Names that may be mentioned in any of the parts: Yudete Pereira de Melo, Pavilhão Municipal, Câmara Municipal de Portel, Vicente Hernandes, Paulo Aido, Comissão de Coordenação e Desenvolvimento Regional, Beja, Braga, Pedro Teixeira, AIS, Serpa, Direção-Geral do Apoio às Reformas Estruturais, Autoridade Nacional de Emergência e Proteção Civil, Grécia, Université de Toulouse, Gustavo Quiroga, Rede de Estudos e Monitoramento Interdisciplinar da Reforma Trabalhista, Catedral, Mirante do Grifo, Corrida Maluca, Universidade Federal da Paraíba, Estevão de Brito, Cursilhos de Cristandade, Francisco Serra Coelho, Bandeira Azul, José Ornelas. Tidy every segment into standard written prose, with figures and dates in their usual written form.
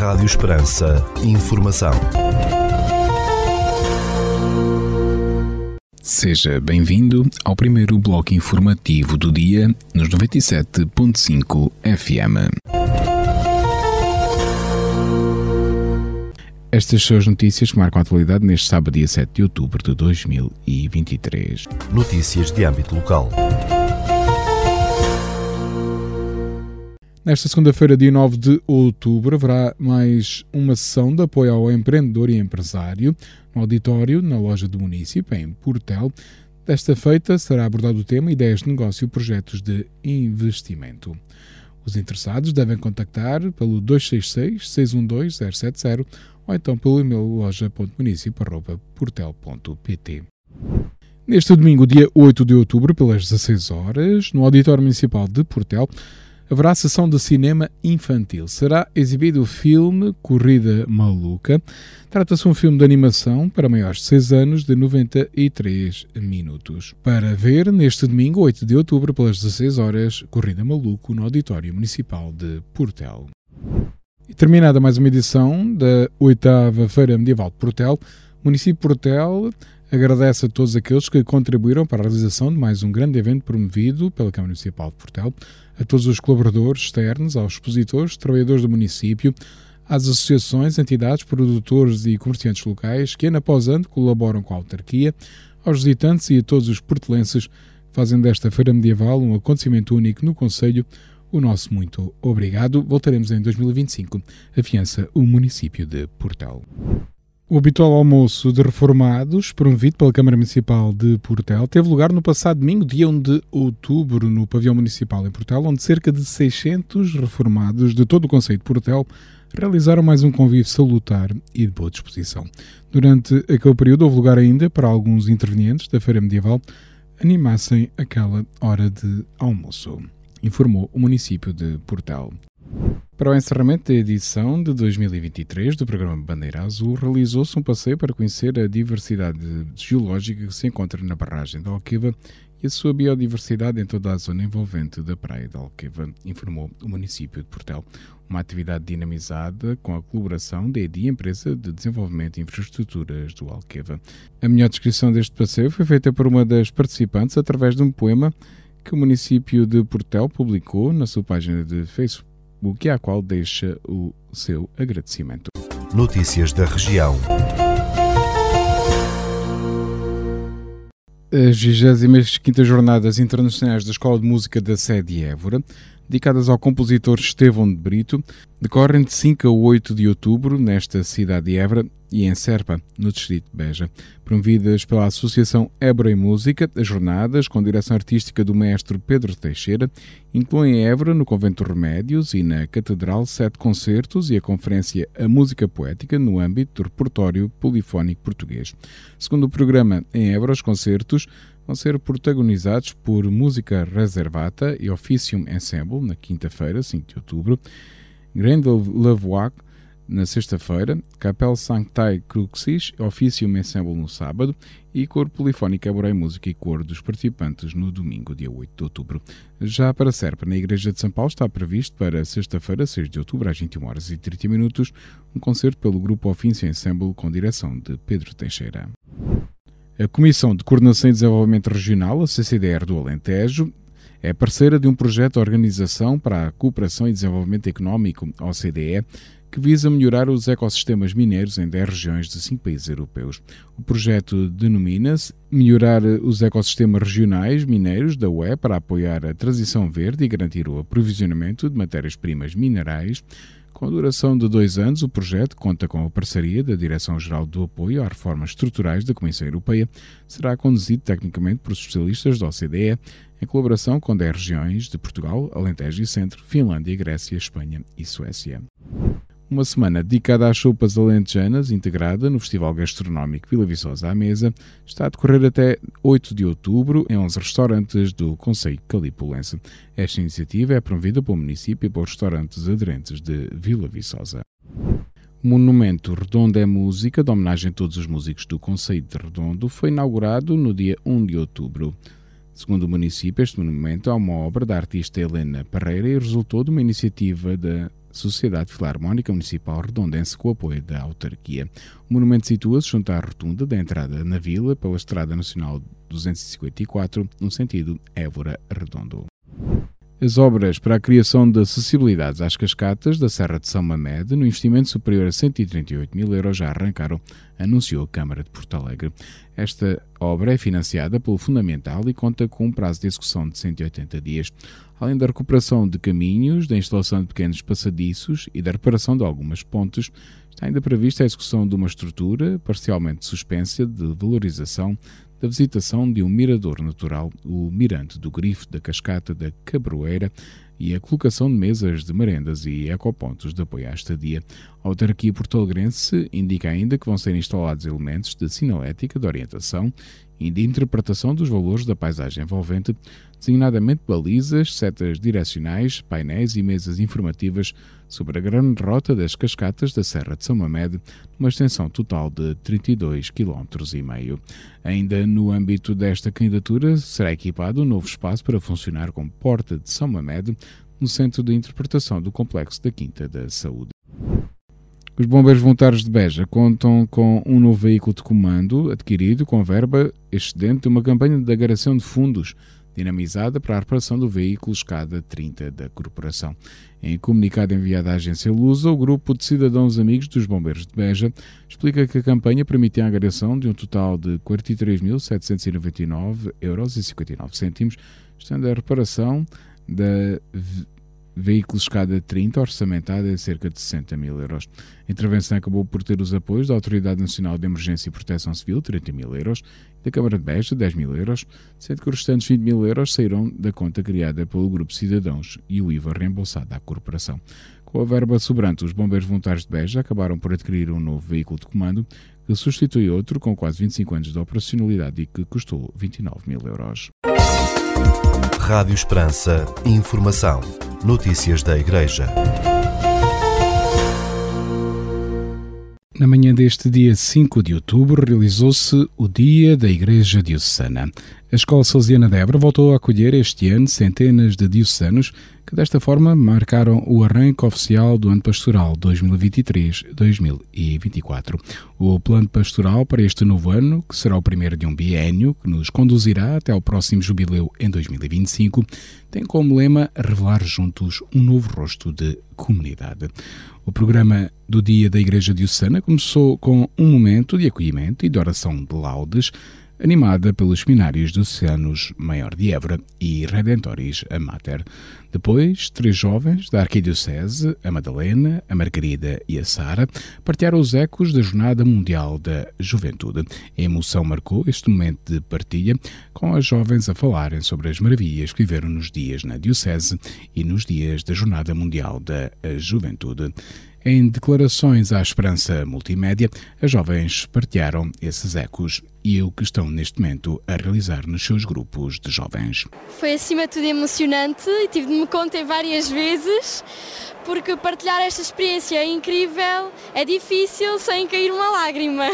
Rádio Esperança. Informação. Seja bem-vindo ao primeiro bloco informativo do dia nos 97.5 FM. Estas são as notícias que marcam a atualidade neste sábado, dia 7 de outubro de 2023. Notícias de âmbito local. Nesta segunda-feira, dia 9 de outubro, haverá mais uma sessão de apoio ao empreendedor e empresário no auditório, na Loja do Município, em Portel. Desta feita, será abordado o tema Ideias de Negócio e Projetos de Investimento. Os interessados devem contactar pelo 266-612-070 ou então pelo e-mail loja.municipio@portel.pt. Neste domingo, dia 8 de outubro, pelas 16 horas, no Auditório Municipal de Portel, haverá sessão de cinema infantil. Será exibido o filme Corrida Maluca. Trata-se de um filme de animação para maiores de 6 anos de 93 minutos. Para ver, neste domingo, 8 de outubro, pelas 16 horas, Corrida Maluca no Auditório Municipal de Portel. E terminada mais uma edição da 8ª Feira Medieval de Portel, o município de Portel agradece a todos aqueles que contribuíram para a realização de mais um grande evento promovido pela Câmara Municipal de Portel, a todos os colaboradores externos, aos expositores, trabalhadores do município, às associações, entidades, produtores e comerciantes locais que ano após ano colaboram com a autarquia, aos visitantes e a todos os portelenses que fazem desta Feira Medieval um acontecimento único no concelho. O nosso muito obrigado. Voltaremos em 2025, afiança o município de Portel. O habitual almoço de reformados, promovido pela Câmara Municipal de Portel, teve lugar no passado domingo, dia 1 de outubro, no Pavilhão Municipal em Portel, onde cerca de 600 reformados de todo o concelho de Portel realizaram mais um convívio salutar e de boa disposição. Durante aquele período houve lugar ainda para alguns intervenientes da Feira Medieval animassem aquela hora de almoço, informou o município de Portel. Para o encerramento da edição de 2023 do programa Bandeira Azul, realizou-se um passeio para conhecer a diversidade geológica que se encontra na barragem da Alqueva e a sua biodiversidade em toda a zona envolvente da praia da Alqueva, informou o município de Portel. Uma atividade dinamizada com a colaboração da EDI Empresa de Desenvolvimento e Infraestruturas do Alqueva. A melhor descrição deste passeio foi feita por uma das participantes através de um poema que o município de Portel publicou na sua página de Facebook, o que é a qual deixa o seu agradecimento. Notícias da região. As 25ª Jornadas Internacionais da Escola de Música da Sede Évora, dedicadas ao compositor Estevão de Brito, decorrem de 5 a 8 de outubro nesta cidade de Évora e em Serpa, no distrito de Beja. Promovidas pela Associação Évora e Música, as jornadas, com direção artística do mestre Pedro Teixeira, incluem em Évora, no Convento Remédios e na Catedral, 7 concertos e a conferência A Música Poética no âmbito do repertório polifónico português. Segundo o programa, em Évora, os concertos vão ser protagonizados por Música Reservata e Officium Ensemble, na quinta-feira, 5 de outubro, Grande Lavoie, na sexta-feira, Capel Sanctae Cruxis, Officium Ensemble no sábado e Coro Polifónico Évora e Música e Coro dos Participantes no domingo, dia 8 de outubro. Já para Serpa, na Igreja de São Paulo, está previsto para sexta-feira, 6 de outubro, às 21h30, um concerto pelo grupo Officium Ensemble com direção de Pedro Teixeira. A Comissão de Coordenação e Desenvolvimento Regional, a CCDR do Alentejo, é parceira de um projeto de Organização para a Cooperação e Desenvolvimento Económico, OCDE, que visa melhorar os ecossistemas mineiros em 10 regiões de 5 países europeus. O projeto denomina-se Melhorar os Ecossistemas Regionais Mineiros da UE para apoiar a transição verde e garantir o aprovisionamento de matérias-primas minerais. Com a duração de 2 anos, o projeto conta com a parceria da Direção-Geral do Apoio às Reformas Estruturais da Comissão Europeia. Será conduzido tecnicamente por especialistas da OCDE, em colaboração com 10 regiões de Portugal, Alentejo e Centro, Finlândia, Grécia, Espanha e Suécia. Uma semana dedicada às sopas alentejanas, integrada no Festival Gastronómico Vila Viçosa à Mesa, está a decorrer até 8 de outubro em 11 restaurantes do concelho calipulense. Esta iniciativa é promovida pelo município e pelos restaurantes aderentes de Vila Viçosa. O monumento Redondo é Música, de homenagem a todos os músicos do concelho de Redondo, foi inaugurado no dia 1 de outubro. Segundo o município, este monumento é uma obra da artista Helena Parreira e resultou de uma iniciativa da Sociedade Filarmónica Municipal Redondense, com apoio da autarquia. O monumento situa-se junto à rotunda da entrada na vila pela Estrada Nacional 254, no sentido Évora-Redondo. As obras para a criação de acessibilidades às cascatas da Serra de São Mamede, no investimento superior a 138 mil euros, já arrancaram, anunciou a Câmara de Porto Alegre. Esta obra é financiada pelo Fundamental e conta com um prazo de execução de 180 dias, além da recuperação de caminhos, da instalação de pequenos passadiços e da reparação de algumas pontes. Está ainda prevista a execução de uma estrutura parcialmente suspensa de valorização da visitação de um mirador natural, o Mirante do Grifo, da Cascata da Cabroeira, e a colocação de mesas de merendas e ecopontos de apoio à estadia. A autarquia portalegrense indica ainda que vão ser instalados elementos de sinalética, de orientação e de interpretação dos valores da paisagem envolvente, designadamente balizas, setas direcionais, painéis e mesas informativas sobre a grande rota das cascatas da Serra de São Mamede, numa extensão total de 32,5 km. Ainda no âmbito desta candidatura, será equipado um novo espaço para funcionar como Porta de São Mamede, no centro de interpretação do complexo da Quinta da Saúde. Os bombeiros voluntários de Beja contam com um novo veículo de comando adquirido com verba excedente de uma campanha de agregação de fundos dinamizada para a reparação do veículo escada 30 da corporação. Em comunicado enviado à agência Lusa, o grupo de cidadãos amigos dos bombeiros de Beja explica que a campanha permite a agregação de um total de 43.799,59 euros, estando a reparação da veículo escada 30, orçamentada em cerca de 60 mil euros. A intervenção acabou por ter os apoios da Autoridade Nacional de Emergência e Proteção Civil, 30 mil euros, da Câmara de Beja, 10 mil euros, sendo que os restantes 20 mil euros saíram da conta criada pelo Grupo Cidadãos e o IVA reembolsado à corporação. Com a verba sobrante, os bombeiros voluntários de Beja acabaram por adquirir um novo veículo de comando que substitui outro com quase 25 anos de operacionalidade e que custou 29 mil euros. Rádio Esperança. Informação. Notícias da Igreja. Na manhã deste dia 5 de outubro, realizou-se o Dia da Igreja Diocesana. A Escola Salesiana de Évora voltou a acolher este ano centenas de diocesanos que desta forma marcaram o arranque oficial do ano pastoral 2023-2024. O plano pastoral para este novo ano, que será o primeiro de um biênio, que nos conduzirá até ao próximo jubileu em 2025, tem como lema revelar juntos um novo rosto de comunidade. O programa do Dia da Igreja Diocesana começou com um momento de acolhimento e de oração de laudes, animada pelos seminários diocesanos Maior de Évora e Redentores a Mater. Depois, três jovens da Arquidiocese, a Madalena, a Margarida e a Sara, partilharam os ecos da Jornada Mundial da Juventude. A emoção marcou este momento de partilha, com as jovens a falarem sobre as maravilhas que viveram nos dias na Diocese e nos dias da Jornada Mundial da Juventude. Em declarações à Esperança Multimédia, as jovens partilharam esses ecos e o que estão neste momento a realizar nos seus grupos de jovens. Foi acima de tudo emocionante e tive de me conter várias vezes, porque partilhar esta experiência é incrível, é difícil, sem cair uma lágrima.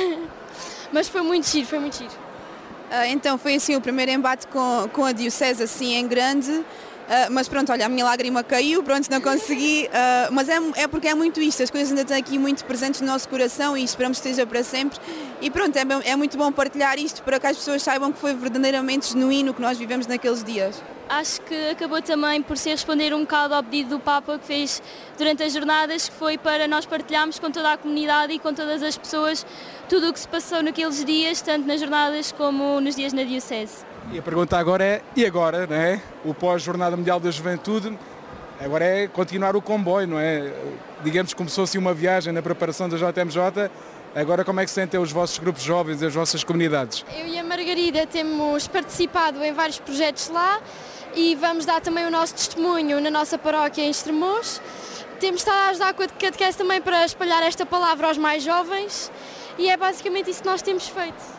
Mas foi muito giro, foi muito giro. Então foi assim o primeiro embate com a Diocese assim em grande. Mas pronto, olha, a minha lágrima caiu, pronto, não consegui, mas é porque é muito isto, as coisas ainda estão aqui muito presentes no nosso coração e esperamos que esteja para sempre e pronto, é muito bom partilhar isto para que as pessoas saibam que foi verdadeiramente genuíno que nós vivemos naqueles dias. Acho que acabou também por se responder um bocado ao pedido do Papa que fez durante as jornadas, que foi para nós partilharmos com toda a comunidade e com todas as pessoas tudo o que se passou naqueles dias, tanto nas jornadas como nos dias na Diocese. E a pergunta agora é, e agora, não é? O pós-Jornada Mundial da Juventude, agora é continuar o comboio, não é? Digamos que começou-se uma viagem na preparação da JMJ, agora como é que sentem os vossos grupos jovens, as vossas comunidades? Eu e a Margarida temos participado em vários projetos lá e vamos dar também o nosso testemunho na nossa paróquia em Estremoz. Temos estado a ajudar com a catequese também para espalhar esta palavra aos mais jovens e é basicamente isso que nós temos feito.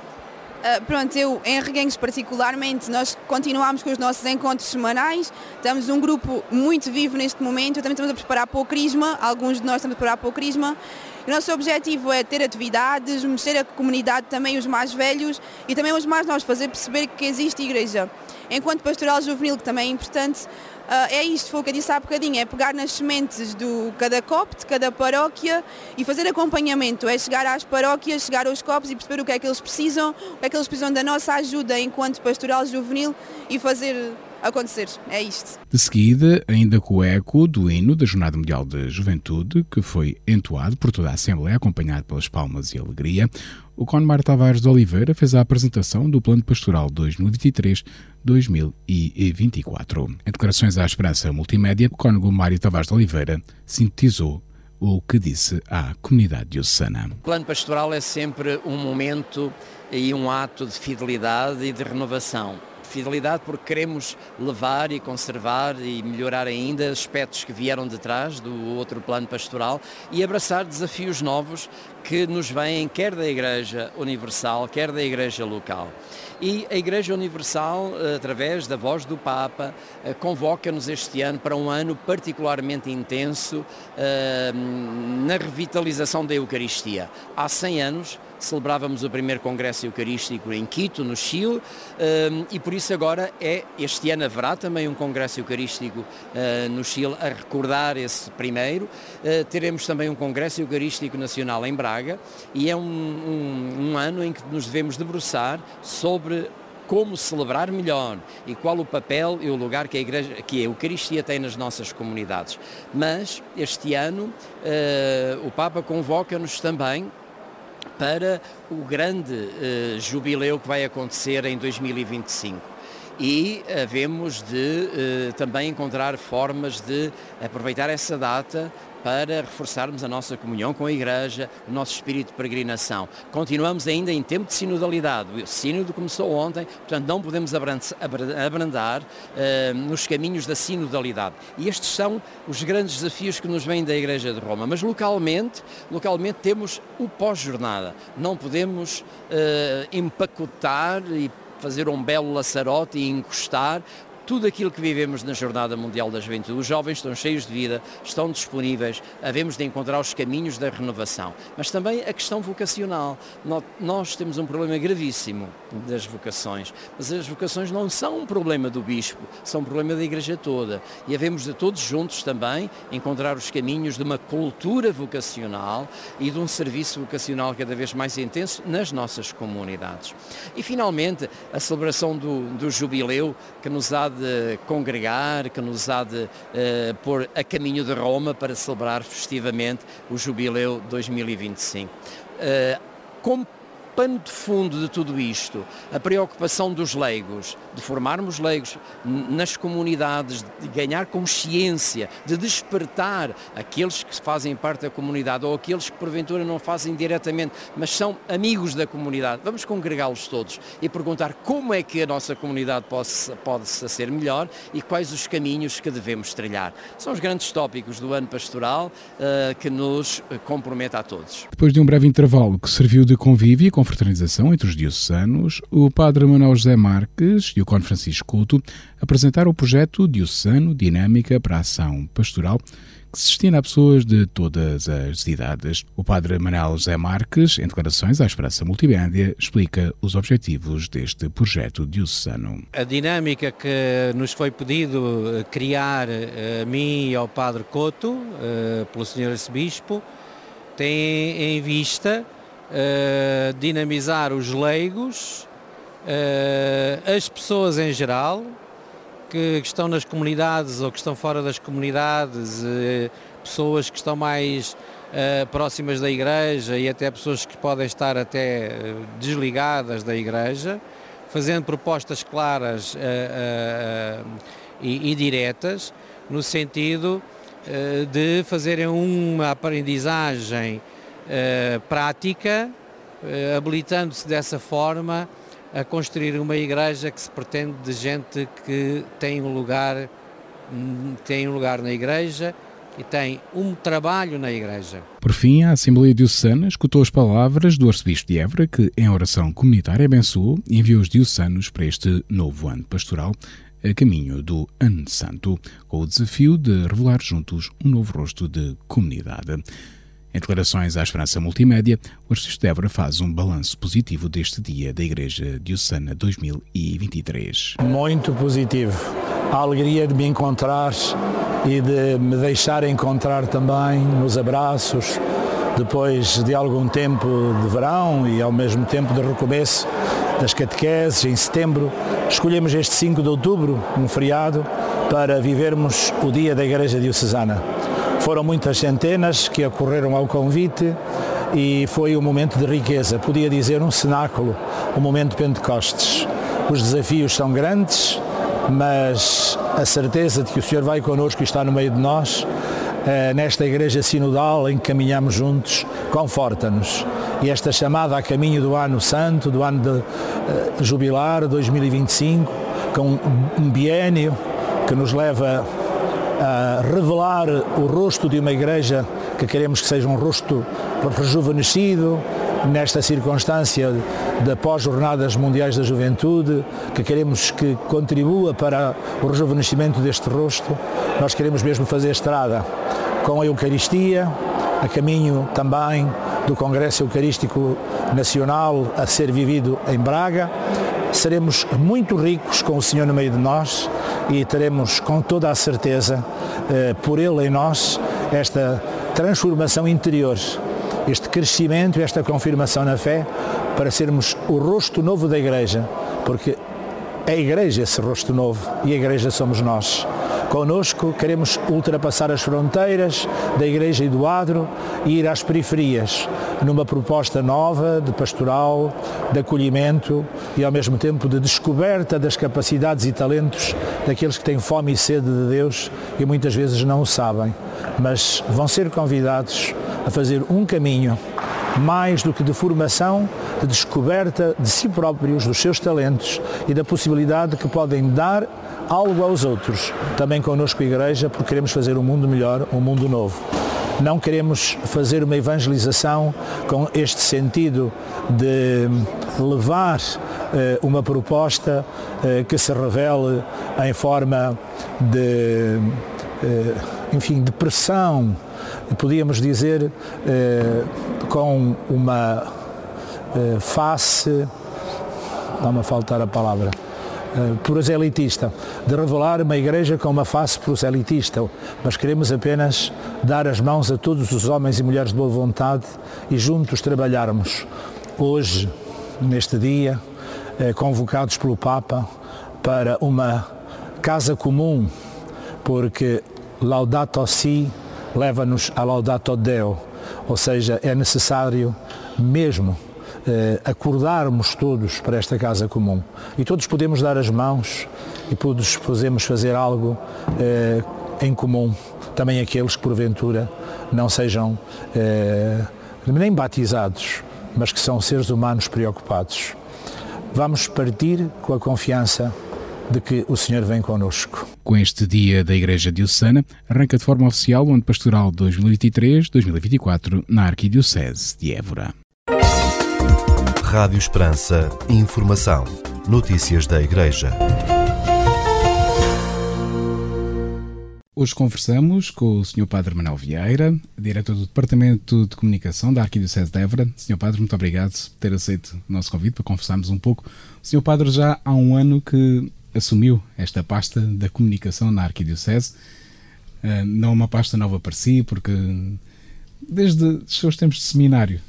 Pronto, eu em Reguengos particularmente, nós continuamos com os nossos encontros semanais, estamos um grupo muito vivo neste momento, também estamos a preparar para o Crisma, alguns de nós estamos a preparar para o Crisma O nosso objetivo é ter atividades, mexer a comunidade, também os mais velhos e também os mais novos, fazer perceber que existe igreja. Enquanto pastoral juvenil, que também é importante, é isto, foi o que eu disse há bocadinho, é pegar nas sementes de cada COP, de cada paróquia e fazer acompanhamento, é chegar às paróquias, chegar aos COPs e perceber o que é que eles precisam, o que é que eles precisam da nossa ajuda enquanto pastoral juvenil e fazer acontecer, é isto. De seguida, ainda com o eco do hino da Jornada Mundial da Juventude, que foi entoado por toda a Assembleia, acompanhado pelas palmas e alegria, o Cónigo Mário Tavares de Oliveira fez a apresentação do Plano Pastoral 2023-2024. Em declarações à Esperança Multimédia, o Cónigo Mário Tavares de Oliveira sintetizou o que disse à comunidade diocesana. O Plano Pastoral é sempre um momento e um ato de fidelidade e de renovação. Fidelidade porque queremos levar e conservar e melhorar ainda aspectos que vieram de trás do outro plano pastoral e abraçar desafios novos que nos vêm quer da Igreja Universal, quer da Igreja Local. E a Igreja Universal, através da voz do Papa, convoca-nos este ano para um ano particularmente intenso na revitalização da Eucaristia. Há 100 anos celebrávamos o primeiro Congresso Eucarístico em Quito, no Chile, e por isso agora este ano haverá também um Congresso Eucarístico no Chile a recordar esse primeiro. Teremos também um Congresso Eucarístico Nacional em Braga e é um ano em que nos devemos debruçar sobre como celebrar melhor e qual o papel e o lugar que a Eucaristia tem nas nossas comunidades. Mas este ano o Papa convoca-nos também para o grande jubileu que vai acontecer em 2025. E havemos de também encontrar formas de aproveitar essa data para reforçarmos a nossa comunhão com a Igreja, o nosso espírito de peregrinação. Continuamos ainda em tempo de sinodalidade. O sínodo começou ontem, portanto não podemos abrandar nos caminhos da sinodalidade. E estes são os grandes desafios que nos vêm da Igreja de Roma. Mas localmente temos o pós-jornada. Não podemos empacotar e fazer um belo laçarote e encostar tudo aquilo que vivemos na Jornada Mundial da Juventude. Os jovens estão cheios de vida, estão disponíveis, havemos de encontrar os caminhos da renovação. Mas também a questão vocacional. Nós temos um problema gravíssimo das vocações, mas as vocações não são um problema do bispo, são um problema da Igreja toda. E havemos de todos juntos também encontrar os caminhos de uma cultura vocacional e de um serviço vocacional cada vez mais intenso nas nossas comunidades. E finalmente, a celebração do jubileu que nos há de congregar, que nos há de pôr a caminho de Roma para celebrar festivamente o Jubileu 2025. Como pano de fundo de tudo isto, a preocupação dos leigos, de formarmos leigos nas comunidades, de ganhar consciência, de despertar aqueles que fazem parte da comunidade ou aqueles que porventura não fazem diretamente, mas são amigos da comunidade. Vamos congregá-los todos e perguntar como é que a nossa comunidade pode ser melhor e quais os caminhos que devemos trilhar. São os grandes tópicos do ano pastoral que nos compromete a todos. Depois de um breve intervalo que serviu de convívio e confraternização entre os diocesanos, o Padre Manuel José Marques e o Cónigo Francisco Couto apresentaram o projeto Diocesano Dinâmica para a Ação Pastoral, que se destina a pessoas de todas as idades. O Padre Manuel José Marques, em declarações à Esperança Multimédia, explica os objetivos deste projeto diocesano. A dinâmica que nos foi pedido criar a mim e ao Padre Couto, pelo Sr. Arcebispo, tem em vista dinamizar os leigos, as pessoas em geral que estão nas comunidades ou que estão fora das comunidades, pessoas que estão mais próximas da Igreja e até pessoas que podem estar até desligadas da Igreja, fazendo propostas claras e diretas no sentido de fazerem uma aprendizagem prática, habilitando-se dessa forma a construir uma igreja que se pretende de gente que tem um lugar na igreja e tem um trabalho na igreja. Por fim, a Assembleia Diocesana escutou as palavras do Arcebispo de Évora, que em oração comunitária abençoou e enviou os diocesanos para este novo ano pastoral, a caminho do Ano Santo, com o desafio de revelar juntos um novo rosto de comunidade. Em declarações à Esperança Multimédia, o Arcebispo de Évora faz um balanço positivo deste dia da Igreja Diocesana 2023. Muito positivo. A alegria de me encontrar e de me deixar encontrar também nos abraços, depois de algum tempo de verão e ao mesmo tempo de recomeço das catequeses em setembro. Escolhemos este 5 de outubro, um feriado, para vivermos o dia da Igreja Diocesana. Foram muitas centenas que acorreram ao convite e foi um momento de riqueza, podia dizer um cenáculo, um momento de Pentecostes. Os desafios são grandes, mas a certeza de que o Senhor vai connosco e está no meio de nós, nesta igreja sinodal em que caminhamos juntos, conforta-nos. E esta chamada a caminho do Ano Santo, do ano de jubilar 2025, com um biênio que nos leva a revelar o rosto de uma igreja que queremos que seja um rosto rejuvenescido, nesta circunstância da pós-Jornadas Mundiais da Juventude, que queremos que contribua para o rejuvenescimento deste rosto. Nós queremos mesmo fazer estrada com a Eucaristia, a caminho também do Congresso Eucarístico Nacional a ser vivido em Braga. Seremos muito ricos com o Senhor no meio de nós e teremos com toda a certeza, por Ele em nós, esta transformação interior, este crescimento, esta confirmação na fé, para sermos o rosto novo da Igreja, porque é a Igreja esse rosto novo e a Igreja somos nós. Conosco queremos ultrapassar as fronteiras da Igreja e do adro e ir às periferias, numa proposta nova de pastoral, de acolhimento e ao mesmo tempo de descoberta das capacidades e talentos daqueles que têm fome e sede de Deus e muitas vezes não o sabem, mas vão ser convidados a fazer um caminho, mais do que de formação, de descoberta de si próprios, dos seus talentos e da possibilidade que podem dar algo aos outros. Também connosco, Igreja, porque queremos fazer um mundo melhor, um mundo novo. Não queremos fazer uma evangelização com este sentido de levar uma proposta que se revele em forma de, de pressão, podíamos dizer, com uma face, dá-me a faltar a palavra, proselitista, de revelar uma igreja com uma face proselitista, mas queremos apenas dar as mãos a todos os homens e mulheres de boa vontade e juntos trabalharmos. Hoje, neste dia, convocados pelo Papa para uma casa comum, porque Laudato Si leva-nos a Laudato Deo, ou seja, é necessário mesmo acordarmos todos para esta casa comum. E todos podemos dar as mãos e todos podemos fazer algo em comum, também aqueles que porventura não sejam nem batizados, mas que são seres humanos preocupados. Vamos partir com a confiança de que o Senhor vem connosco. Com este dia da Igreja Diocesana, arranca de forma oficial o Ano Pastoral 2023-2024 na Arquidiocese de Évora. Rádio Esperança, informação, notícias da Igreja. Hoje conversamos com o Sr. Padre Manuel Vieira, diretor do Departamento de Comunicação da Arquidiocese de Évora. Sr. Padre, muito obrigado por ter aceito o nosso convite para conversarmos um pouco. O Sr. Padre já há um ano que assumiu esta pasta da comunicação na Arquidiocese. Não é uma pasta nova para si, porque desde os seus tempos de seminário,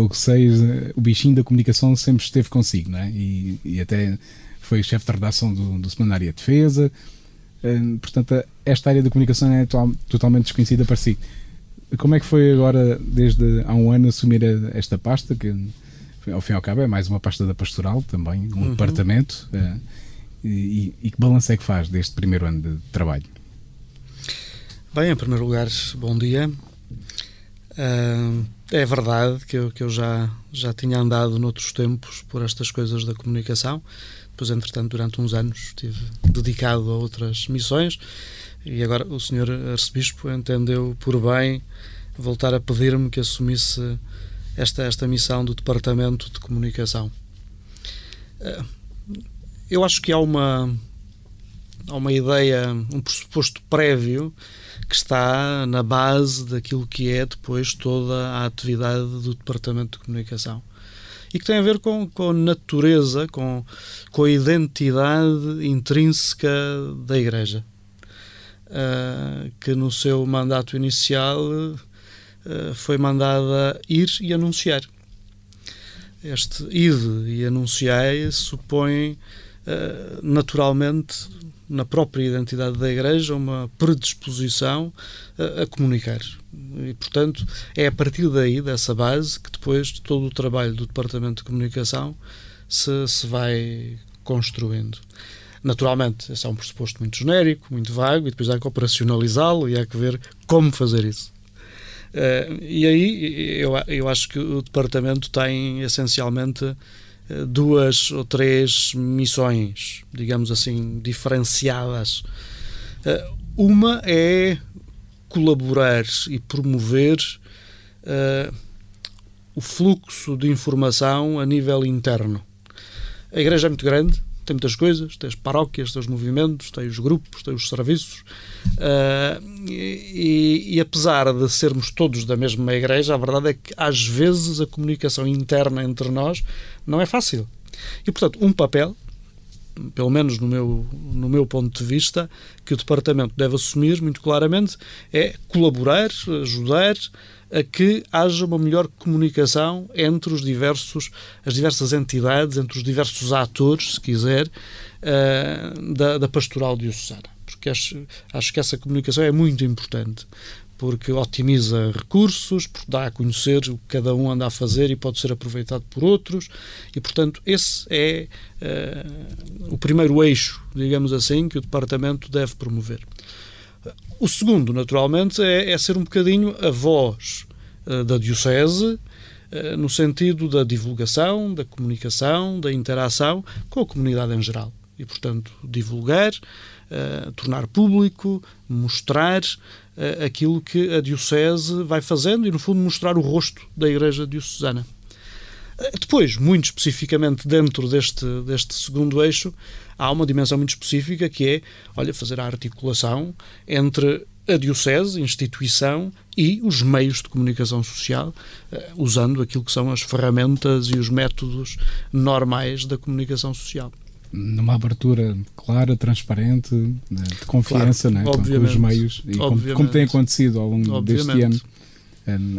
pelo que sei, o bichinho da comunicação sempre esteve consigo, não é? E até foi chefe de redação do Semanário de Defesa. Portanto, esta área da comunicação é totalmente desconhecida para si. Como é que foi agora, desde há um ano, assumir esta pasta, que ao fim e ao cabo é mais uma pasta da pastoral também, um departamento, e que balanço é que faz deste primeiro ano de trabalho? Bem, em primeiro lugar, bom dia. É verdade que eu já tinha andado noutros tempos por estas coisas da comunicação. Depois, entretanto, durante uns anos estive dedicado a outras missões e agora o Sr. Arcebispo entendeu por bem voltar a pedir-me que assumisse esta missão do Departamento de Comunicação. Eu acho que há uma há uma ideia, um pressuposto prévio que está na base daquilo que é depois toda a atividade do Departamento de Comunicação e que tem a ver com a natureza, com a identidade intrínseca da Igreja, que no seu mandato inicial foi mandada ir e anunciar. Este ide e anunciai supõe naturalmente na própria identidade da Igreja uma predisposição a comunicar e, portanto, é a partir daí, dessa base, que depois todo o trabalho do Departamento de Comunicação se vai construindo. Naturalmente, esse é um pressuposto muito genérico, muito vago, e depois há que operacionalizá-lo e há que ver como fazer isso. E aí eu acho que o Departamento tem essencialmente duas ou três missões, digamos assim, diferenciadas. Uma é colaborar e promover o fluxo de informação a nível interno. A Igreja é muito grande, tem muitas coisas, tem as paróquias, tem os movimentos, tem os grupos, tem os serviços, e apesar de sermos todos da mesma Igreja, a verdade é que às vezes a comunicação interna entre nós não é fácil. E, portanto, um papel, pelo menos no meu ponto de vista, que o Departamento deve assumir muito claramente, é colaborar, ajudar a que haja uma melhor comunicação entre as diversas entidades, entre os diversos atores, se quiser, da pastoral diocesana. Porque acho que essa comunicação é muito importante, porque otimiza recursos, porque dá a conhecer o que cada um anda a fazer e pode ser aproveitado por outros, e, portanto, esse é o primeiro eixo, digamos assim, que o Departamento deve promover. O segundo, naturalmente, é ser um bocadinho a voz da Diocese, no sentido da divulgação, da comunicação, da interação com a comunidade em geral. E, portanto, divulgar, tornar público, mostrar aquilo que a Diocese vai fazendo e, no fundo, mostrar o rosto da Igreja Diocesana. Depois, muito especificamente dentro deste segundo eixo, há uma dimensão muito específica que é, olha, fazer a articulação entre a Diocese, a instituição e os meios de comunicação social, usando aquilo que são as ferramentas e os métodos normais da comunicação social. Numa abertura clara, transparente, de confiança, claro, não é? Com os meios, e como tem acontecido ao longo deste ano.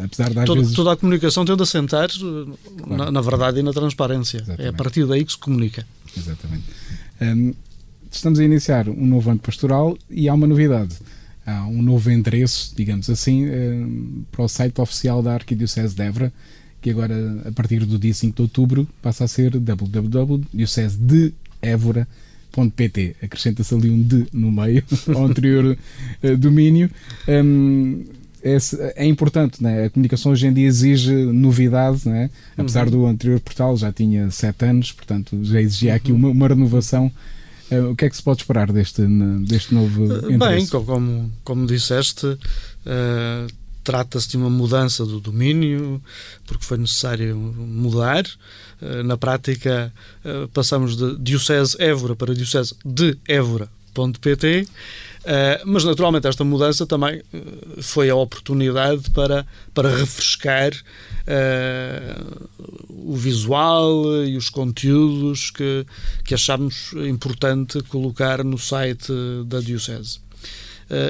Apesar das vezes... Toda a comunicação tende a sentar, claro, na verdade e na transparência. Exatamente. É a partir daí que se comunica. Exatamente. Estamos a iniciar um novo ano pastoral e há uma novidade. Há um novo endereço, digamos assim, para o site oficial da Arquidiocese de Évora, que agora, a partir do dia 5 de outubro, passa a ser www.diocesedevora.pt. Acrescenta-se ali um D no meio ao anterior domínio. É importante, né? A comunicação hoje em dia exige novidade, né? Apesar do anterior portal já tinha 7 anos, portanto já exigia aqui uma renovação. O que é que se pode esperar deste novo endereço? Bem, como disseste, trata-se de uma mudança do domínio, porque foi necessário mudar. Na prática, passamos de Diocese Évora para Diocese de Évora.pt. Mas naturalmente esta mudança também foi a oportunidade para refrescar o visual e os conteúdos que achámos importante colocar no site da Diocese.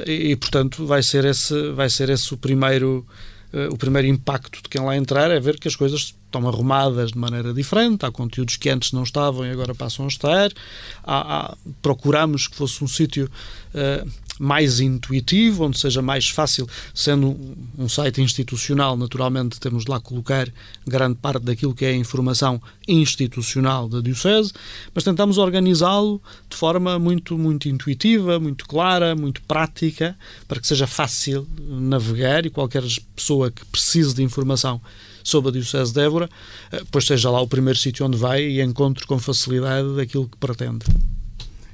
E portanto vai ser esse o primeiro impacto de quem lá entrar, é ver que as coisas estão arrumadas de maneira diferente, há conteúdos que antes não estavam e agora passam a estar, procuramos que fosse um sítio mais intuitivo, onde seja mais fácil, sendo um site institucional, naturalmente temos de lá colocar grande parte daquilo que é a informação institucional da Diocese, mas tentamos organizá-lo de forma muito, muito intuitiva, muito clara, muito prática, para que seja fácil navegar e qualquer pessoa que precise de informação sobre a Diocese de Évora, pois seja lá o primeiro sítio onde vai e encontre com facilidade aquilo que pretende.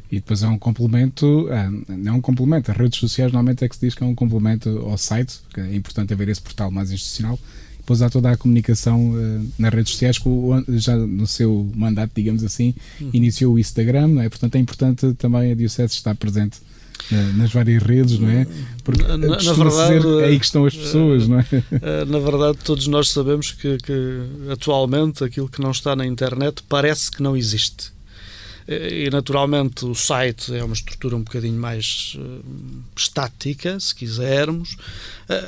E depois é um complemento, não é um complemento, as redes sociais normalmente é que se diz que é um complemento ao site, porque é importante haver esse portal mais institucional, depois há toda a comunicação nas redes sociais, que já no seu mandato, digamos assim, iniciou o Instagram, não é? Portanto é importante também a Diocese estar presente nas várias redes, não é? Porque na verdade, é aí que estão as pessoas, não é? Na verdade, todos nós sabemos que atualmente aquilo que não está na internet parece que não existe. E naturalmente o site é uma estrutura um bocadinho mais estática, se quisermos,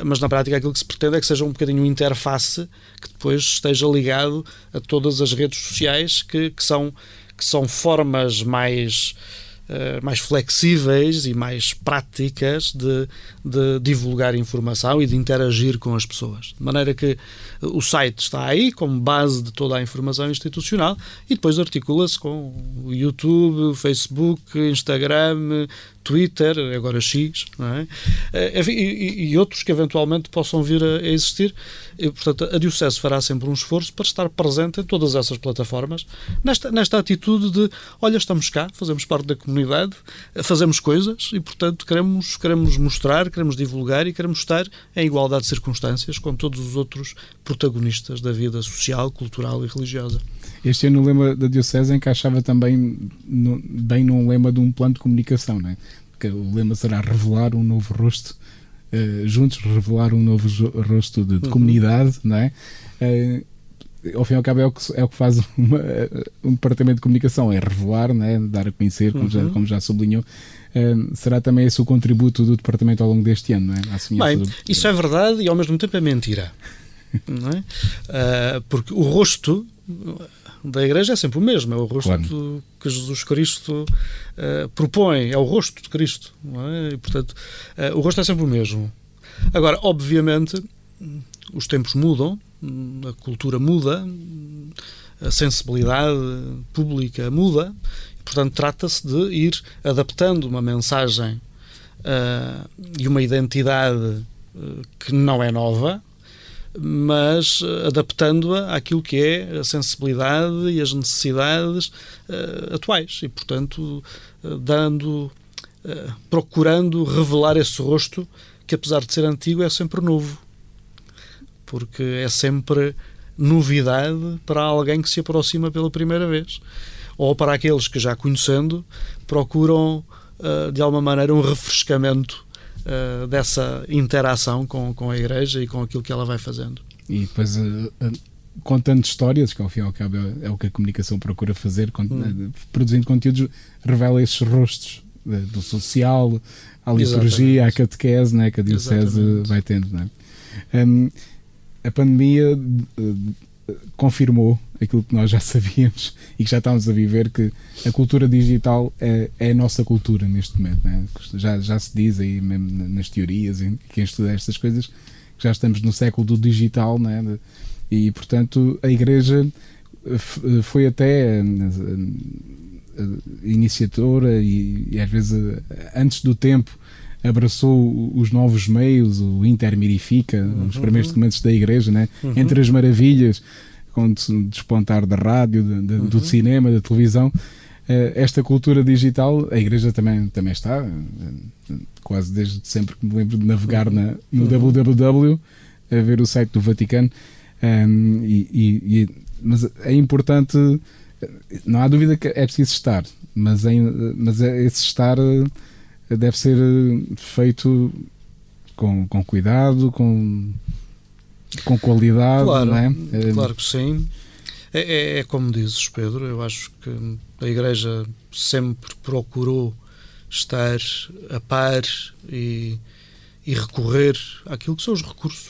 mas na prática aquilo que se pretende é que seja um bocadinho interface que depois esteja ligado a todas as redes sociais, que são formas mais flexíveis e mais práticas de divulgar informação e de interagir com as pessoas. De maneira que o site está aí como base de toda a informação institucional e depois articula-se com o YouTube, Facebook, Instagram, Twitter, agora X, não é? Enfim, e outros que eventualmente possam vir a existir. E, portanto, a Diocese fará sempre um esforço para estar presente em todas essas plataformas, nesta atitude de, olha, estamos cá, fazemos parte da comunidade, fazemos coisas e, portanto, queremos mostrar, queremos divulgar e queremos estar em igualdade de circunstâncias com todos os outros protagonistas da vida social, cultural e religiosa. Este ano o lema da Diocese encaixava também bem num lema de um plano de comunicação, não é? Porque o lema será revelar um novo rosto, juntos revelar um novo rosto de comunidade, não é? Ao fim e ao cabo é o que faz um departamento de comunicação, é revelar, não é? Dar a conhecer, como já sublinhou. Será também esse o contributo do departamento ao longo deste ano, não é? Bem, isso é verdade e ao mesmo tempo é mentira, não é? Porque o rosto da Igreja é sempre o mesmo, é o rosto que Jesus Cristo propõe, é o rosto de Cristo, não é? E, portanto, o rosto é sempre o mesmo. Agora, obviamente, os tempos mudam, a cultura muda, a sensibilidade pública muda, e, portanto, trata-se de ir adaptando uma mensagem e uma identidade que não é nova, mas adaptando-a àquilo que é a sensibilidade e as necessidades atuais e, portanto, procurando revelar esse rosto que, apesar de ser antigo, é sempre novo, porque é sempre novidade para alguém que se aproxima pela primeira vez, ou para aqueles que, já conhecendo, procuram, de alguma maneira, um refrescamento dessa interação com a Igreja e com aquilo que ela vai fazendo. E depois contando histórias, que ao fim e ao cabo é o que a comunicação procura fazer, produzindo conteúdos, revela esses rostos do social, à liturgia, à catequese, né, que a Diocese vai tendo, não é? A pandemia confirmou aquilo que nós já sabíamos e que já estávamos a viver, que a cultura digital é a nossa cultura neste momento, não é? Já se diz aí mesmo nas teorias, em quem estuda estas coisas, que já estamos no século do digital, não é? E, portanto, a Igreja foi até iniciadora e às vezes antes do tempo abraçou os novos meios, o Inter Mirifica, os primeiros documentos da Igreja, né? Entre as maravilhas, com despontar da rádio, do cinema, da televisão, esta cultura digital, a Igreja também está, quase desde sempre que me lembro de navegar no www, a ver o site do Vaticano, mas é importante, não há dúvida que é preciso estar, mas esse estar deve ser feito com cuidado, com qualidade, claro, não é? Claro que sim. É como dizes, Pedro, eu acho que a Igreja sempre procurou estar a par e recorrer àquilo que são os recursos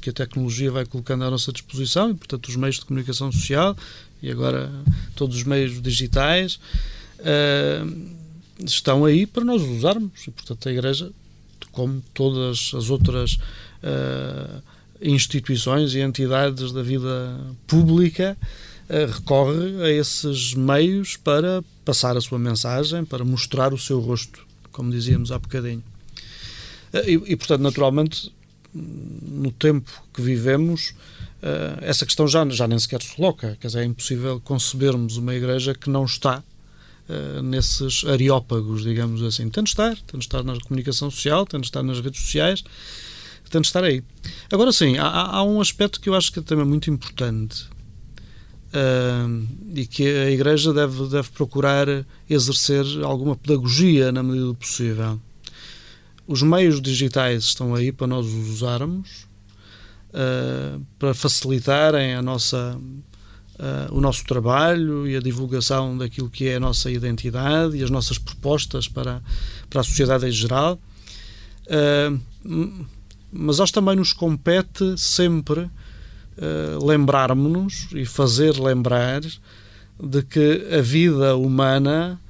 que a tecnologia vai colocando à nossa disposição, e, portanto, os meios de comunicação social e agora todos os meios digitais estão aí para nós usarmos, e, portanto, a Igreja, como todas as outras instituições e entidades da vida pública, recorre a esses meios para passar a sua mensagem, para mostrar o seu rosto, como dizíamos há bocadinho. Portanto, naturalmente, no tempo que vivemos, essa questão já nem sequer se coloca, quer dizer, é impossível concebermos uma Igreja que não está nesses areópagos, digamos assim. Tem de estar na comunicação social, tem de estar nas redes sociais, portanto, estar aí. Agora sim, há um aspecto que eu acho que é também muito importante e que a Igreja deve procurar exercer alguma pedagogia na medida do possível. Os meios digitais estão aí para nós os usarmos, para facilitarem a nossa, o nosso trabalho e a divulgação daquilo que é a nossa identidade e as nossas propostas para a sociedade em geral. Mas nós também nos compete sempre lembrarmos-nos e fazer lembrar de que a vida humana,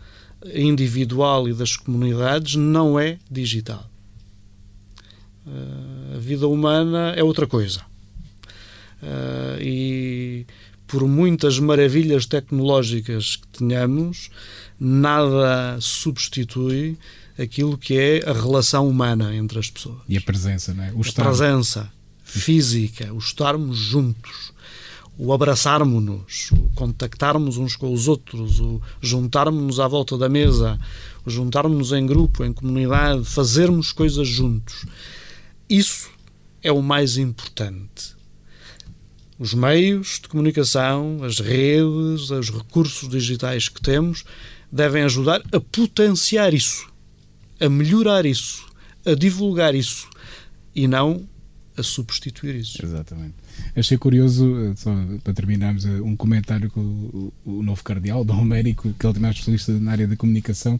individual e das comunidades, não é digital. A vida humana é outra coisa. E por muitas maravilhas tecnológicas que tenhamos, nada substitui aquilo que é a relação humana entre as pessoas. E a presença, não é? Presença física, o estarmos juntos, o abraçarmos-nos, o contactarmos uns com os outros, o juntarmos-nos à volta da mesa, o juntarmos-nos em grupo, em comunidade, fazermos coisas juntos. Isso é o mais importante. Os meios de comunicação, as redes, os recursos digitais que temos devem ajudar a potenciar isso, a melhorar isso, a divulgar isso e não a substituir isso. Exatamente. Achei curioso, só para terminarmos, um comentário que o novo cardeal, Dom Américo, que ele também é especialista na área da comunicação,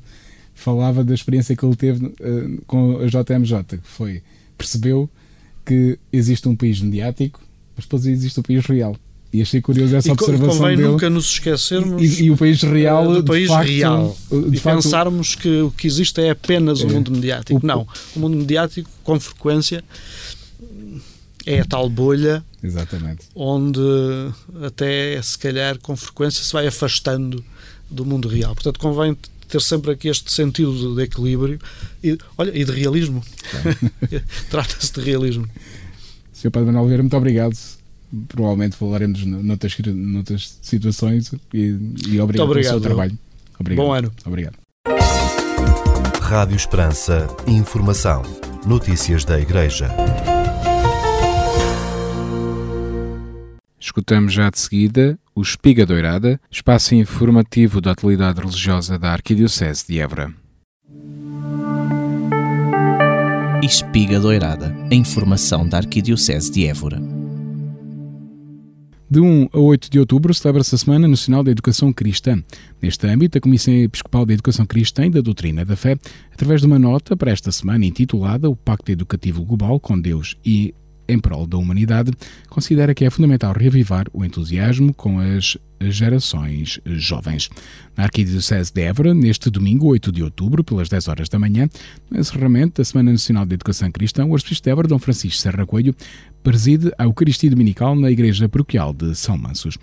falava da experiência que ele teve com a JMJ, que foi, percebeu que existe um país mediático, mas depois existe o país real. E achei curioso essa observação convém dele. Nunca nos esquecermos e o país real, do país de facto, real. De e facto, pensarmos que o que existe é apenas o mundo mediático. Não, o mundo mediático, com frequência, é a tal bolha. Exatamente. Onde até, se calhar, com frequência se vai afastando do mundo real. Portanto, convém ter sempre aqui este sentido de equilíbrio e de realismo. Claro. Trata-se de realismo. Sr. Padre Manuel Oliveira, muito obrigado. Provavelmente falaremos noutras situações e obrigado pelo seu trabalho. Obrigado. Bom ano. Obrigado. Rádio Esperança. Informação. Notícias da Igreja. Escutamos já de seguida o Espiga Doirada, espaço informativo da atualidade religiosa da Arquidiocese de Évora. Espiga Doirada, a informação da Arquidiocese de Évora. De 1 a 8 de outubro celebra-se a Semana Nacional da Educação Cristã. Neste âmbito, a Comissão Episcopal da Educação Cristã e da Doutrina da Fé, através de uma nota para esta semana intitulada O Pacto Educativo Global com Deus e em prol da humanidade, considera que é fundamental reavivar o entusiasmo com as gerações jovens. Na Arquidiocese de Évora, neste domingo, 8 de outubro, pelas 10 horas da manhã, no encerramento da Semana Nacional de Educação Cristã, o arcebispo de Évora, Dom Francisco Serra Coelho, preside a Eucaristia Dominical na Igreja Paroquial de São Mansos.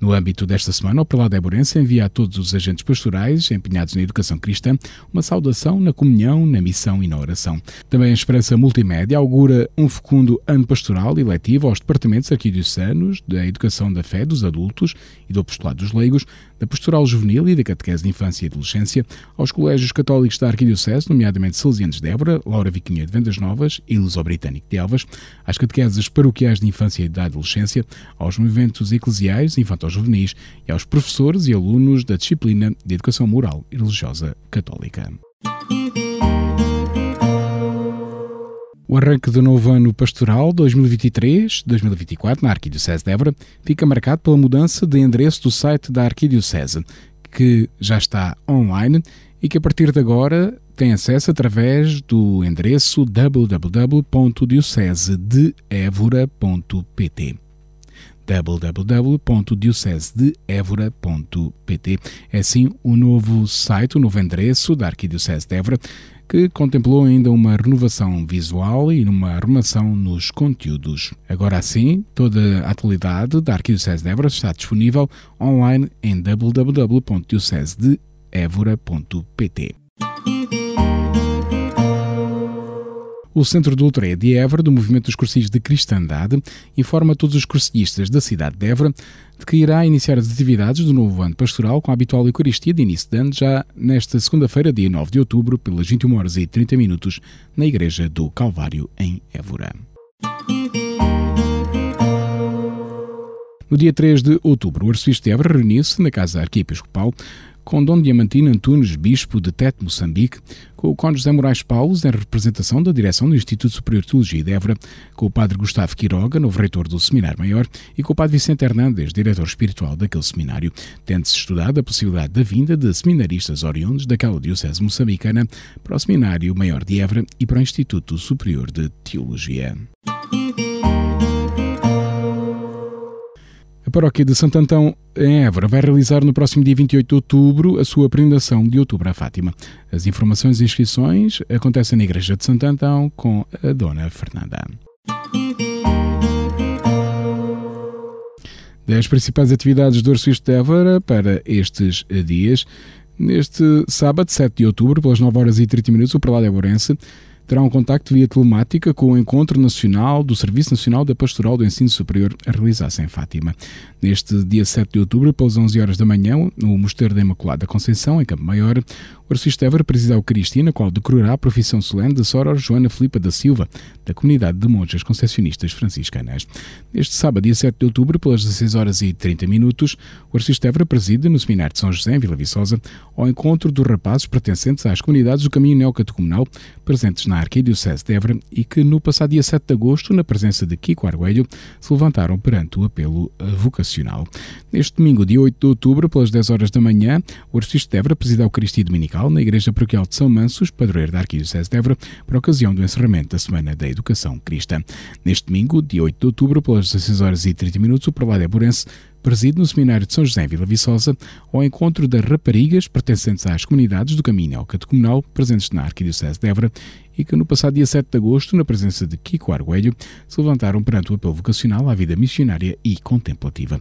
No âmbito desta semana, o prelado éborense envia a todos os agentes pastorais empenhados na educação cristã uma saudação na comunhão, na missão e na oração. Também a Esperança Multimédia augura um fecundo ano pastoral e letivo aos departamentos arquidiocesanos da educação da fé dos adultos e do apostolado dos leigos, da pastoral juvenil e da catequese de infância e adolescência, aos colégios católicos da Arquidiocese, nomeadamente Salesianos de Évora, Laura Viquinha de Vendas Novas e Luso-Britânico de Elvas, às catequeses paroquiais de infância e da adolescência, aos movimentos eclesiais, infantos juvenis e aos professores e alunos da disciplina de Educação Moral e Religiosa Católica. O arranque do novo ano pastoral 2023-2024 na Arquidiocese de Évora fica marcado pela mudança de endereço do site da Arquidiocese, que já está online e que a partir de agora tem acesso através do endereço www.diocesedeevora.pt. www.diocesedeevora.pt. É assim o novo site, o novo endereço da Arquidiocese de Évora, que contemplou ainda uma renovação visual e uma arrumação nos conteúdos. Agora sim, toda a atualidade da Arquidiocese de Évora está disponível online em www.diocesedeevora.pt. O Centro de Doutoria de Évora, do Movimento dos Cursilhos de Cristandade, informa todos os cursilhistas da cidade de Évora de que irá iniciar as atividades do novo ano pastoral com a habitual Eucaristia de início de ano já nesta segunda-feira, dia 9 de outubro, pelas 21h30 na Igreja do Calvário, em Évora. No dia 3 de outubro, o arcebispo de Évora reuniu-se na Casa Arquiepiscopal com Dom Diamantino Antunes, bispo de Tete, Moçambique, com o Conde José Moraes Paulos, em representação da direção do Instituto Superior de Teologia de Évora, com o padre Gustavo Quiroga, novo reitor do Seminário Maior, e com o padre Vicente Hernandes, diretor espiritual daquele seminário, tendo-se estudado a possibilidade da vinda de seminaristas oriundos daquela diocese moçambicana para o Seminário Maior de Évora e para o Instituto Superior de Teologia. A paróquia de Santo Antão, em Évora, vai realizar no próximo dia 28 de outubro a sua peregrinação de outubro à Fátima. As informações e inscrições acontecem na Igreja de Santo Antão com a Dona Fernanda. Das principais atividades do arcebispo de Évora para estes dias, neste sábado, 7 de outubro, pelas 9h30, o prelado évorense terá um contacto via telemática com o Encontro Nacional do Serviço Nacional da Pastoral do Ensino Superior a realizar-se em Fátima. Neste dia 7 de outubro, pelas 11h, no Mosteiro da Imaculada Conceição, em Campo Maior, o arcebispo de Évora presidirá a Eucaristia, na qual decorará a profissão solene da Sora Joana Filipa da Silva, da comunidade de monjas concessionistas franciscanas. Neste sábado, dia 7 de outubro, pelas 16h30, o arcebispo de Évora preside, no Seminário de São José, em Vila Viçosa, ao encontro dos rapazes pertencentes às comunidades do Caminho Neocatecumenal, presentes na Arquidiocese de Évora e que, no passado dia 7 de agosto, na presença de Kiko Arguelho, se levantaram perante o apelo vocacional. Neste domingo, dia 8 de outubro, pelas 10h, o arcebispo de Évora presida a Eucaristia Dominical na Igreja Paroquial de São Mansos, padroeiro da Arquidiocese de Évora, por ocasião do encerramento da Semana da Educação Cristã. Neste domingo, dia 8 de outubro, pelas 16h30, o prelado éborense preside no Seminário de São José em Vila Viçosa ao encontro das raparigas pertencentes às comunidades do Caminho Neocatecumenal presentes na Arquidiocese de Évora e que no passado dia 7 de agosto, na presença de Kiko Arguelho, se levantaram perante o apelo vocacional à vida missionária e contemplativa.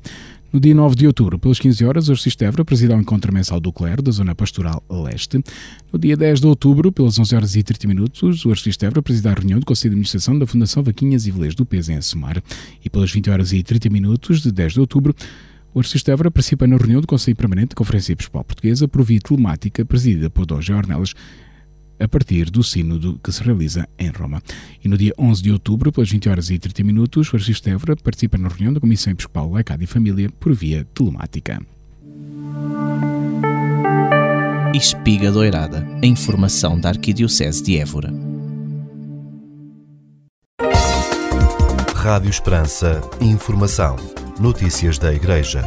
No dia 9 de outubro, pelas 15h, o arcebispo de Évora presidirá o encontro mensal do clero da Zona Pastoral Leste. No dia 10 de outubro, pelas 11h30, o arcebispo de Évora presidirá a reunião do Conselho de Administração da Fundação Vaquinhas e Vileiros do Peso em Assumar. E pelas 20h30 de 10 de outubro, o arcebispo de Évora participa na reunião do Conselho Permanente da Conferência Episcopal Portuguesa por via telemática, presidida por Dom José Ornelas, a partir do sínodo que se realiza em Roma. E no dia 11 de outubro, pelas 20h30, o arcebispo de Évora participa na reunião da Comissão Episcopal Laicado e Família por via telemática. Espiga Doirada, a informação da Arquidiocese de Évora. Rádio Esperança, informação, notícias da Igreja.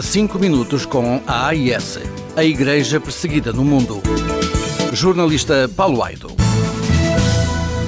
Cinco minutos com a AIS, a Igreja Perseguida no Mundo. Jornalista Paulo Aido.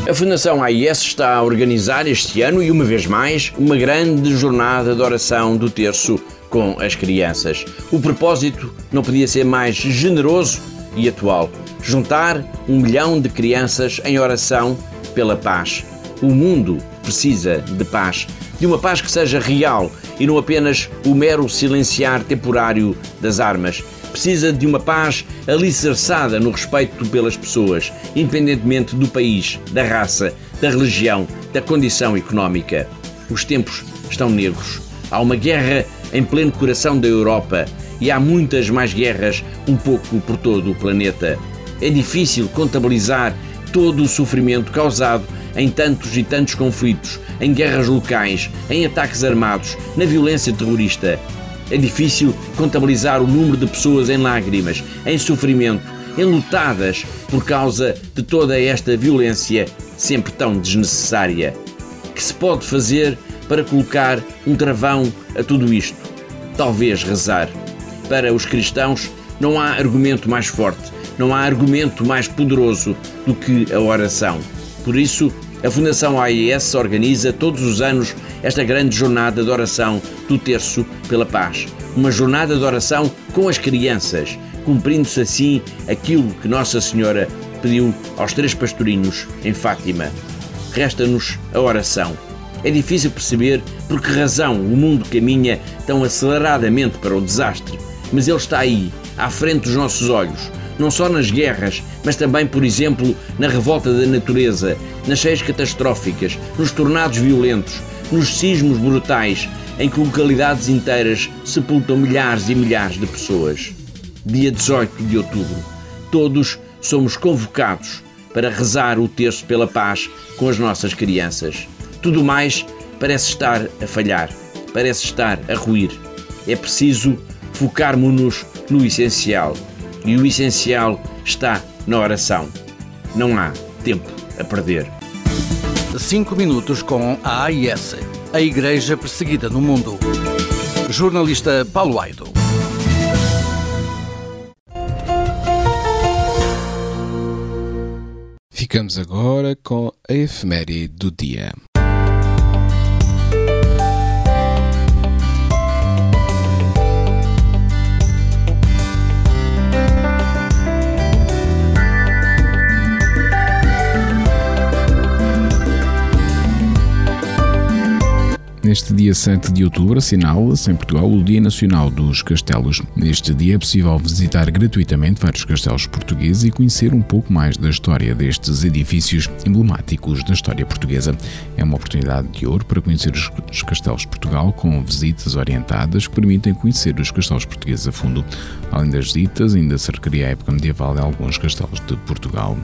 A Fundação AIS está a organizar este ano, e uma vez mais, uma grande jornada de oração do terço com as crianças. O propósito não podia ser mais generoso e atual: juntar 1 milhão de crianças em oração pela paz. O mundo precisa de paz, de uma paz que seja real e não apenas o mero silenciar temporário das armas. Precisa de uma paz alicerçada no respeito pelas pessoas, independentemente do país, da raça, da religião, da condição económica. Os tempos estão negros. Há uma guerra em pleno coração da Europa e há muitas mais guerras um pouco por todo o planeta. É difícil contabilizar todo o sofrimento causado em tantos e tantos conflitos, em guerras locais, em ataques armados, na violência terrorista. É difícil contabilizar o número de pessoas em lágrimas, em sofrimento, enlutadas por causa de toda esta violência sempre tão desnecessária. O que se pode fazer para colocar um travão a tudo isto? Talvez rezar. Para os cristãos não há argumento mais forte, não há argumento mais poderoso do que a oração. Por isso, a Fundação AIS organiza todos os anos esta grande jornada de oração do Terço pela Paz. Uma jornada de oração com as crianças, cumprindo-se assim aquilo que Nossa Senhora pediu aos 3 pastorinhos em Fátima. Resta-nos a oração. É difícil perceber por que razão o mundo caminha tão aceleradamente para o desastre, mas ele está aí, à frente dos nossos olhos. Não só nas guerras, mas também, por exemplo, na revolta da natureza, nas cheias catastróficas, nos tornados violentos, nos sismos brutais, em que localidades inteiras sepultam milhares e milhares de pessoas. Dia 18 de outubro, todos somos convocados para rezar o terço pela paz com as nossas crianças. Tudo mais parece estar a falhar, parece estar a ruir. É preciso focarmos-nos no essencial, e o essencial está na oração. Não há tempo a perder. 5 minutos com a AIS, a Igreja Perseguida no Mundo. Jornalista Paulo Aido. Ficamos agora com a efeméride do dia. Neste dia 7 de outubro assinala-se em Portugal o Dia Nacional dos Castelos. Neste dia é possível visitar gratuitamente vários castelos portugueses e conhecer um pouco mais da história destes edifícios emblemáticos da história portuguesa. É uma oportunidade de ouro para conhecer os castelos de Portugal com visitas orientadas que permitem conhecer os castelos portugueses a fundo. Além das visitas, ainda cercaria a época medieval de alguns castelos de Portugal.